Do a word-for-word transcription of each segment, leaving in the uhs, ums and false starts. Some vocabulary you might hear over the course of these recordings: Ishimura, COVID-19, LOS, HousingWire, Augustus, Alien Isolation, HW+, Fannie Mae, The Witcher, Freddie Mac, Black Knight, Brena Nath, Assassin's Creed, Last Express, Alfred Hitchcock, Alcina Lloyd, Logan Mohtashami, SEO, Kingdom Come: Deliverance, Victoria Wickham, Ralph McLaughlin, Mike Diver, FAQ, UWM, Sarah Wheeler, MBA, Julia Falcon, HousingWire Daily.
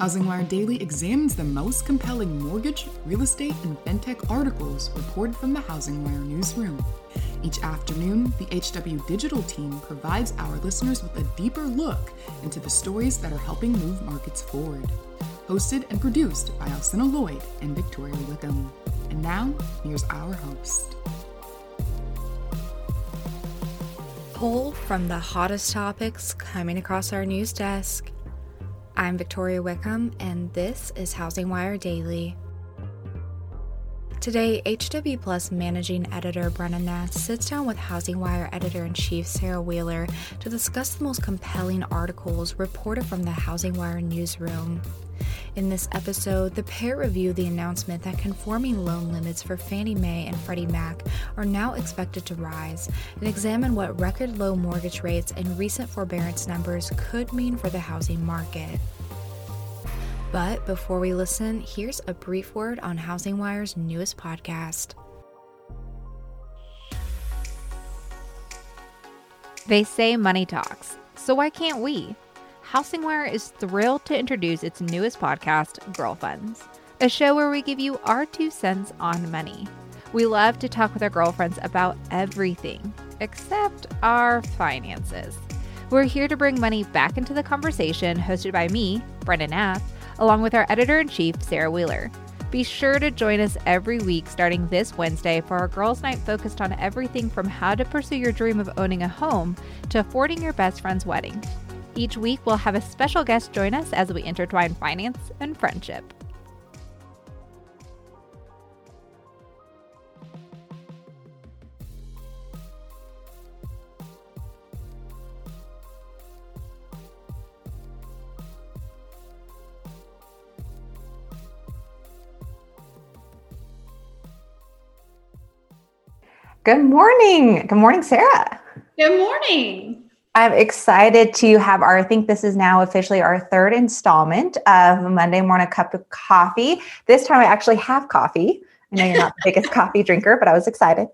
HousingWire Daily examines the most compelling mortgage, real estate, and fintech articles reported from the HousingWire newsroom. Each afternoon, the H W Digital team provides our listeners with a deeper look into the stories that are helping move markets forward. Hosted and produced by Alcina Lloyd and Victoria Wickham. And now, here's our host. Pull from the hottest topics coming across our news desk. I'm Victoria Wickham, and this is HousingWire Daily. Today, H W plus Managing Editor Brena Nath sits down with HousingWire Editor-in-Chief Sarah Wheeler to discuss the most compelling articles reported from the HousingWire newsroom. In this episode, the pair review the announcement that conforming loan limits for Fannie Mae and Freddie Mac are now expected to rise, and examine what record low mortgage rates and recent forbearance numbers could mean for the housing market. But before we listen, here's a brief word on HousingWire's newest podcast. They say money talks, so why can't we? HousingWire is thrilled to introduce its newest podcast, Girlfriends, a show where we give you our two cents on money. We love to talk with our girlfriends about everything, except our finances. We're here to bring money back into the conversation, hosted by me, Brena Nath, along with our editor-in-chief, Sarah Wheeler. Be sure to join us every week starting this Wednesday for our Girls' Night focused on everything from how to pursue your dream of owning a home to affording your best friend's wedding. Each week, we'll have a special guest join us as we intertwine finance and friendship. Good morning. Good morning, Sarah. Good morning. I'm excited to have our, I think this is now officially our third installment of Monday Morning Cup of Coffee. This time I actually have coffee. I know you're not the biggest coffee drinker, but I was excited.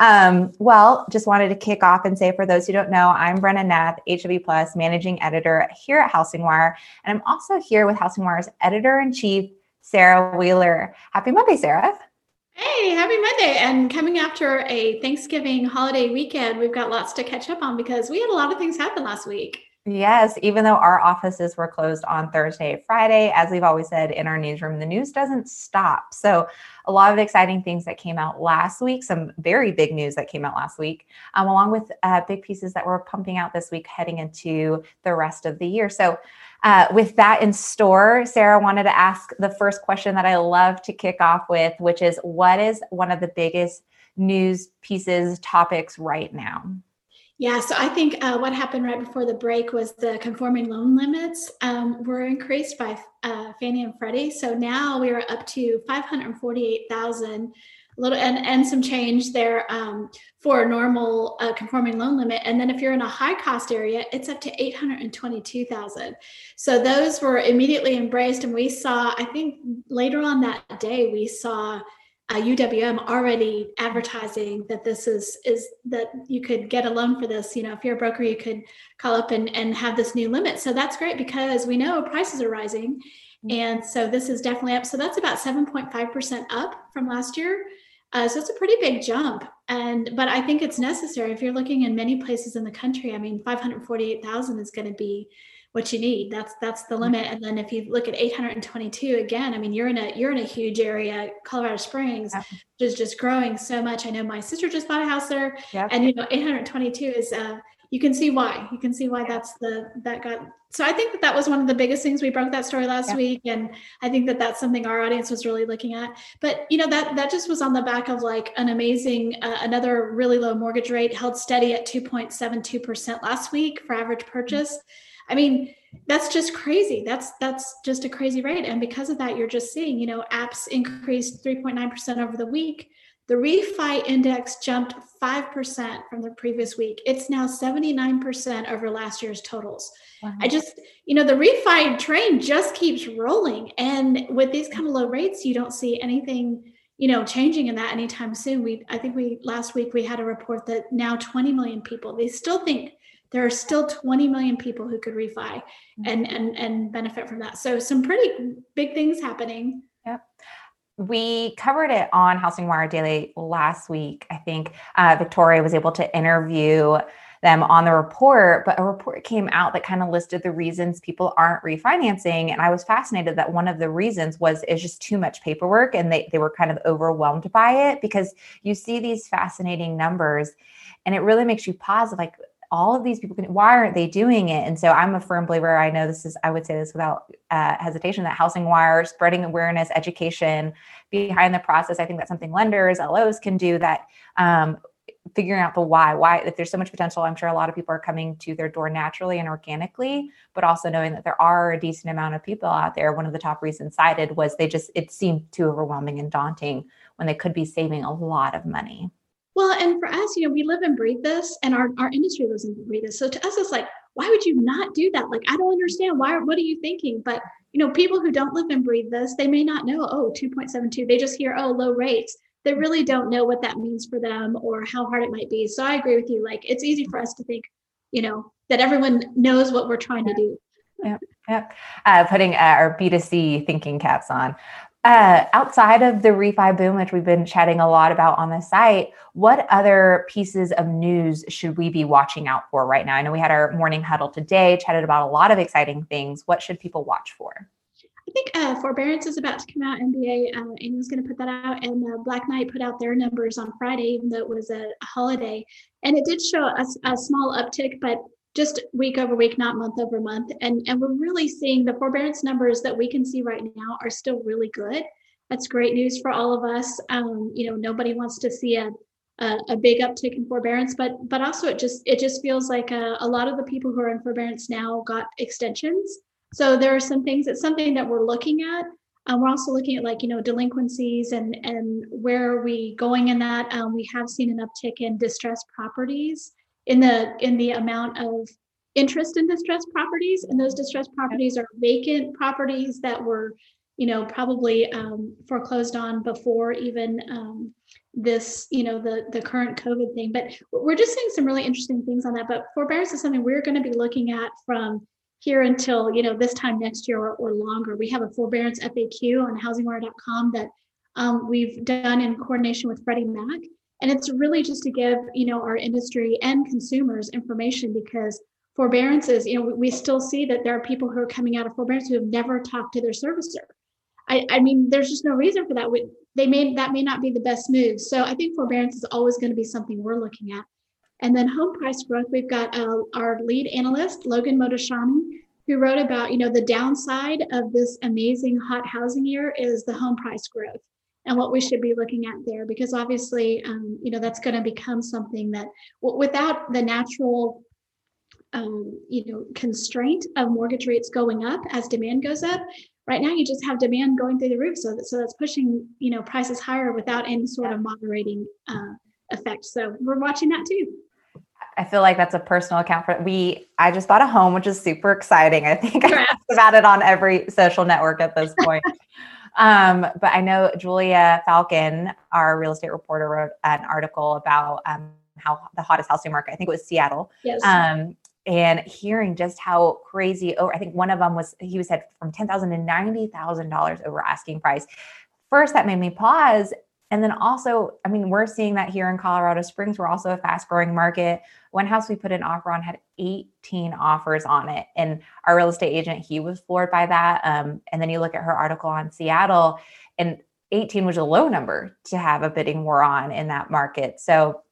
um, well, just wanted to kick off and say, for those who don't know, I'm Brena Nath, H W plus Managing Editor here at HousingWire. And I'm also here with HousingWire's Editor-in-Chief, Sarah Wheeler. Happy Monday, Sarah. Hey, happy Monday. And coming after a Thanksgiving holiday weekend, we've got lots to catch up on because we had a lot of things happen last week. Yes, even though our offices were closed on Thursday and Friday, as we've always said in our newsroom, the news doesn't stop. So a lot of exciting things that came out last week, some very big news that came out last week, um, along with uh, big pieces that we're pumping out this week heading into the rest of the year. So uh, with that in store, Sarah, wanted to ask the first question that I love to kick off with, which is, what is one of the biggest news pieces, topics right now? Yeah, so I think uh, what happened right before the break was the conforming loan limits um, were increased by uh, Fannie and Freddie. So now we are up to five hundred forty-eight thousand, little and, and some change there um, for a normal uh, conforming loan limit. And then if you're in a high cost area, it's up to eight hundred twenty-two thousand. So those were immediately embraced, and we saw, I think later on that day, we saw Uh, U W M already advertising that this is, is that you could get a loan for this. You know, if you're a broker, you could call up and, and have this new limit. So that's great because we know prices are rising. And so this is definitely up. So that's about seven point five percent up from last year. Uh, so it's a pretty big jump. And, but I think it's necessary. If you're looking in many places in the country, I mean, five hundred forty-eight thousand is going to be what you need. That's, that's the limit. And then if you look at eight hundred twenty-two, again, I mean, you're in a, you're in a huge area, Colorado Springs, yeah, which is just growing so much. I know my sister just bought a house there, yeah, and you know, eight hundred twenty-two is, uh, you can see why, you can see why that's the, that got, so I think that that was one of the biggest things. We broke that story last yeah. week. And I think that that's something our audience was really looking at, but you know, that, that just was on the back of like an amazing, uh, another really low mortgage rate held steady at two point seven two percent last week for average purchase. Mm-hmm. I mean, that's just crazy. That's that's just a crazy rate. And because of that, you're just seeing, you know, apps increased three point nine percent over the week. The refi index jumped five percent from the previous week. It's now seventy-nine percent over last year's totals. Wow. I just, you know, the refi train just keeps rolling. And with these kind of low rates, you don't see anything, you know, changing in that anytime soon. We, I think we, last week we had a report that now twenty million people, they still think there are still twenty million people who could refi and, and, and benefit from that. So some pretty big things happening. Yep. We covered it on Housing Wire Daily last week. I think uh, Victoria was able to interview them on the report, but a report came out that kind of listed the reasons people aren't refinancing. And I was fascinated that one of the reasons was it's just too much paperwork and they, they were kind of overwhelmed by it, because you see these fascinating numbers and it really makes you pause, like, all of these people, can, why aren't they doing it? And so I'm a firm believer. I know this is, I would say this without uh, hesitation, that Housing Wire, spreading awareness, education behind the process. I think that's something lenders, L Os can do that, um, figuring out the why, why, if there's so much potential, I'm sure a lot of people are coming to their door naturally and organically, but also knowing that there are a decent amount of people out there. One of the top reasons cited was they just, it seemed too overwhelming and daunting when they could be saving a lot of money. Well, and for us, you know, we live and breathe this, and our, our industry lives and breathes this. So to us, it's like, why would you not do that? Like, I don't understand. Why? What are you thinking? But, you know, people who don't live and breathe this, they may not know, oh, two point seven two. They just hear, oh, low rates. They really don't know what that means for them or how hard it might be. So I agree with you. Like, it's easy for us to think, you know, that everyone knows what we're trying to do. Yeah, yeah. Uh, putting uh, our B two C thinking caps on. Uh, outside of the refi boom, which we've been chatting a lot about on the site, what other pieces of news should we be watching out for right now? I know we had our morning huddle today, chatted about a lot of exciting things. What should people watch for? I think uh, forbearance is about to come out. M B A, uh, Amy's going to put that out. And uh, Black Knight put out their numbers on Friday, even though it was a holiday. And it did show a, a small uptick, but just week over week, not month over month. And, and we're really seeing the forbearance numbers that we can see right now are still really good. That's great news for all of us. Um, you know, nobody wants to see a, a, a big uptick in forbearance, but but also it just it just feels like a, a lot of the people who are in forbearance now got extensions. So there are some things, it's something that we're looking at. Um, we're also looking at, like, you know, delinquencies and, and where are we going in that. Um, we have seen an uptick in distressed properties, in the in the amount of interest in distressed properties, and those distressed properties are vacant properties that were, you know, probably um, foreclosed on before even um, this, you know, the the current COVID thing. But we're just seeing some really interesting things on that. But forbearance is something we're going to be looking at from here until, you know, this time next year or, or longer. We have a forbearance F A Q on housing wire dot com that um, we've done in coordination with Freddie Mac. And it's really just to give, you know, our industry and consumers information, because forbearances, you know, we still see that there are people who are coming out of forbearance who have never talked to their servicer. I, I mean, there's just no reason for that. We, they may, that may not be the best move. So I think forbearance is always going to be something we're looking at. And then home price growth, we've got uh, our lead analyst, Logan Mohtashami, who wrote about, you know, the downside of this amazing hot housing year is the home price growth, and what we should be looking at there, because obviously, um, you know, that's going to become something that w- without the natural, um, you know, constraint of mortgage rates going up as demand goes up. Right now, you just have demand going through the roof, so that so that's pushing, you know, prices higher without any sort of moderating uh, effect. So we're watching that too. I feel like that's a personal account for we. I just bought a home, which is super exciting. I think I asked about it on every social network at this point. Um, but I know Julia Falcon, our real estate reporter, wrote an article about um, how the hottest housing market, I think it was Seattle, yes. um, and hearing just how crazy over, I think one of them was, he was said from ten thousand dollars to ninety thousand dollars over asking price. First, that made me pause. And then also, I mean, we're seeing that here in Colorado Springs. We're also a fast growing market. One house we put an offer on had eighteen offers on it. And our real estate agent, he was floored by that. Um, and then you look at her article on Seattle, and eighteen was a low number to have a bidding war on in that market. So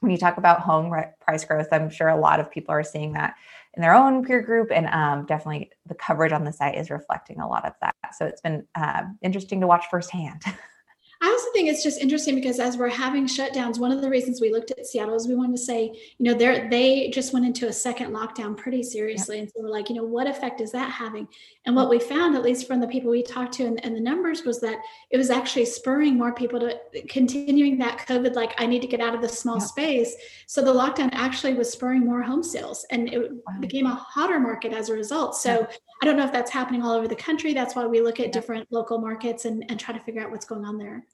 when you talk about home price growth, I'm sure a lot of people are seeing that in their own peer group. And um, definitely the coverage on the site is reflecting a lot of that. So it's been uh, interesting to watch firsthand. I also think it's just interesting because as we're having shutdowns, one of the reasons we looked at Seattle is we wanted to say, you know, they they just went into a second lockdown pretty seriously. Yep. And so we're like, you know, what effect is that having? And what we found, at least from the people we talked to and, and the numbers, was that it was actually spurring more people to continuing that COVID, like, I need to get out of this small yep. space. So the lockdown actually was spurring more home sales, and it wow. became a hotter market as a result. So yep. I don't know if that's happening all over the country. That's why we look at yep. different local markets and, and try to figure out what's going on there.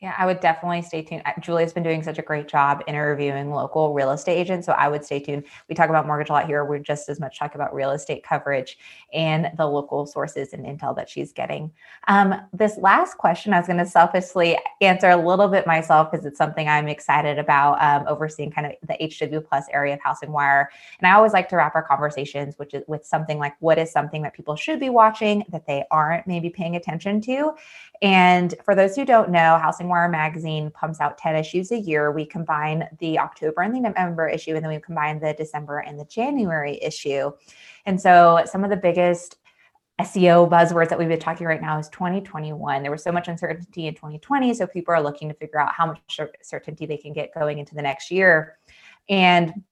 Yeah, I would definitely stay tuned. Julia's been doing such a great job interviewing local real estate agents, so I would stay tuned. We talk about mortgage a lot here. We're just as much talking about real estate coverage and the local sources and intel that she's getting. Um, this last question, I was going to selfishly answer a little bit myself because it's something I'm excited about, um, overseeing kind of the H W plus area of Housing Wire. And I always like to wrap our conversations which is, with something like, what is something that people should be watching that they aren't maybe paying attention to? And for those who don't know, Housing Wire magazine pumps out ten issues a year. We combine the October and the November issue, and then we combine the December and the January issue. And so some of the biggest S E O buzzwords that we've been talking right now is twenty twenty-one. There was so much uncertainty in twenty twenty, so people are looking to figure out how much certainty they can get going into the next year. And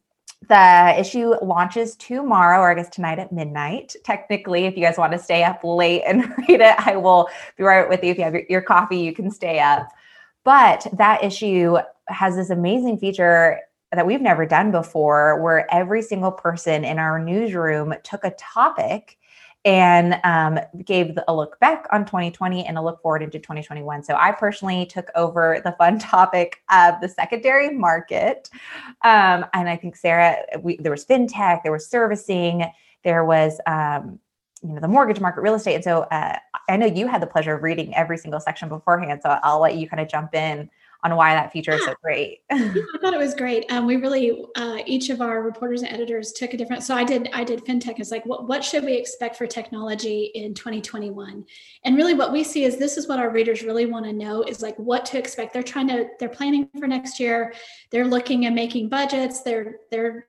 the issue launches tomorrow, or I guess tonight at midnight. Technically, if you guys want to stay up late and read it, I will be right with you. If you have your, your coffee, you can stay up. But that issue has this amazing feature that we've never done before, where every single person in our newsroom took a topic and um, gave a look back on twenty twenty and a look forward into twenty twenty-one. So I personally took over the fun topic of the secondary market. Um, and I think, Sarah, we, there was fintech, there was servicing, there was um, you know, the mortgage market, real estate. And so uh, I know you had the pleasure of reading every single section beforehand, so I'll let you kind of jump in on why that feature yeah. is so great. Yeah, I thought it was great. Um, we really, uh, each of our reporters and editors took a different, so I did, I did fintech. It's like, what, what should we expect for technology in twenty twenty-one? And really what we see is this is what our readers really want to know, is like what to expect. They're trying to, they're planning for next year. They're looking and making budgets. They're, they're,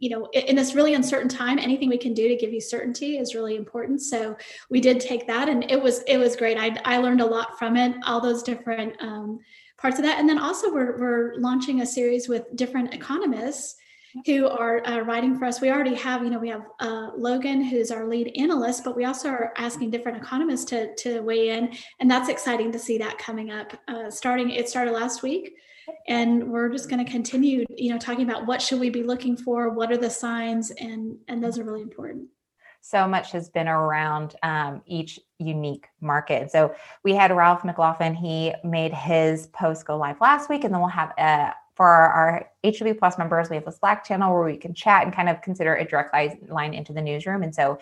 you know, in this really uncertain time, anything we can do to give you certainty is really important. So we did take that, and it was, it was great. I, I learned a lot from it, all those different, um, parts of that. And then also we're, we're launching a series with different economists who are uh, writing for us. We already have, you know, we have uh, Logan, who's our lead analyst, but we also are asking different economists to, to weigh in. And that's exciting to see that coming up. Uh, starting, it started last week, and we're just going to continue, you know, talking about what should we be looking for? What are the signs? And, and those are really important. So much has been around um, each unique market. So we had Ralph McLaughlin. He made his post go live last week, and then we'll have a, for our, our H W plus members, we have a Slack channel where we can chat and kind of consider a direct line into the newsroom. And so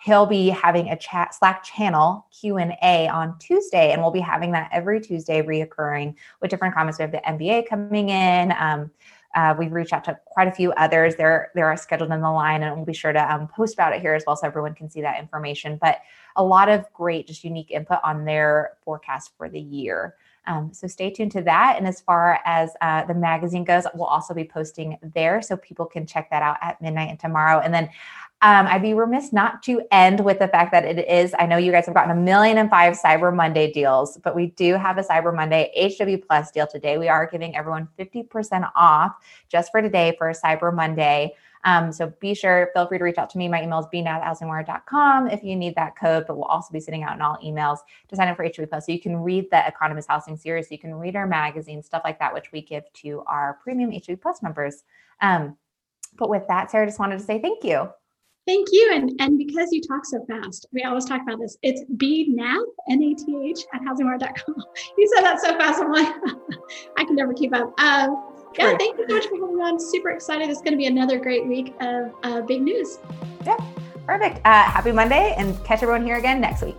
he'll be having a chat Slack channel Q and A on Tuesday, and we'll be having that every Tuesday reoccurring with different comments. We have the M B A coming in. Um, Uh, we've reached out to quite a few others. They're, they're scheduled in the line, and we'll be sure to um, post about it here as well, so everyone can see that information. But a lot of great, just unique input on their forecast for the year. Um, so stay tuned to that. And as far as uh, the magazine goes, we'll also be posting there, so people can check that out at midnight and tomorrow. And then Um, I'd be remiss not to end with the fact that it is, I know you guys have gotten a million and five Cyber Monday deals, but we do have a Cyber Monday H W plus deal today. We are giving everyone fifty percent off just for today for Cyber Monday. Um, so be sure, feel free to reach out to me. My email is b n a t h housing wire dot com if you need that code, but we'll also be sending out in all emails to sign up for H W plus. So you can read the Economist Housing series, you can read our magazine, stuff like that, which we give to our premium H W plus members. Um, but with that, Sarah, just wanted to say thank you. Thank you. And, and because you talk so fast, we always talk about this. It's b nath, N A T H, at housing wire dot com. You said that so fast. I'm like, I can never keep up. Um, yeah, True. Thank you so much for coming on. Super excited. It's going to be another great week of uh, big news. Yep. Yeah, perfect. Uh, happy Monday, and catch everyone here again next week.